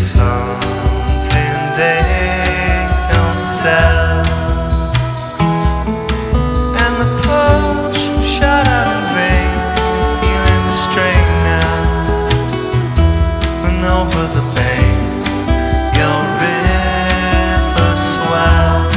something they don't sell. And the pulse shot out in vain, feeling the strain now. And over the banks your river swells.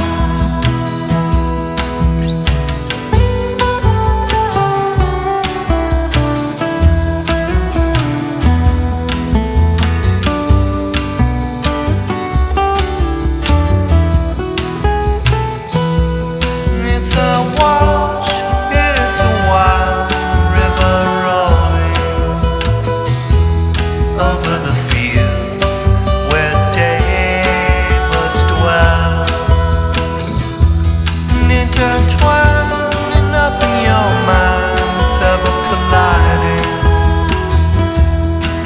Twirling up in your minds, ever colliding,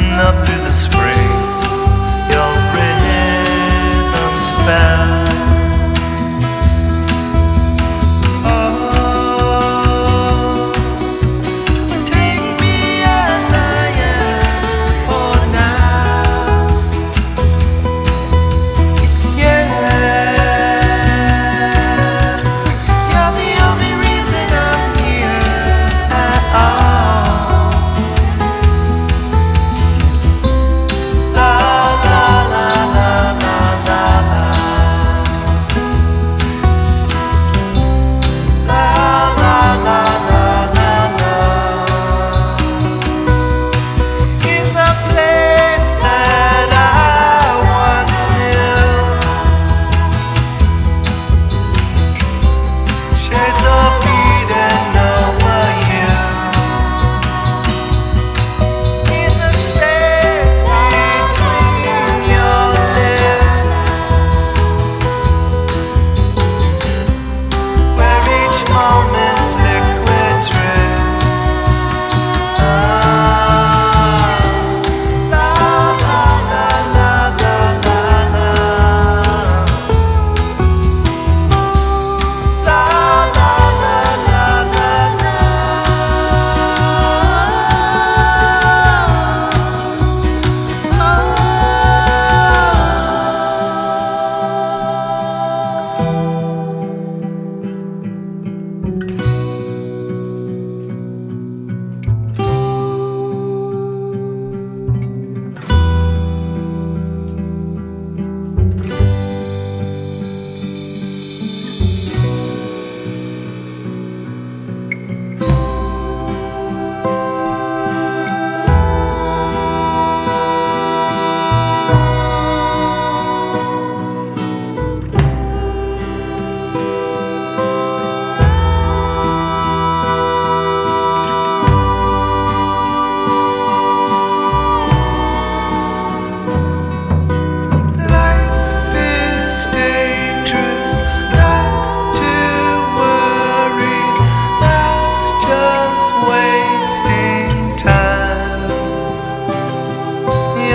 and up through the spring your rhythms fell. Oh, take me as I am for now. Yeah.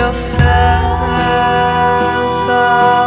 Yourself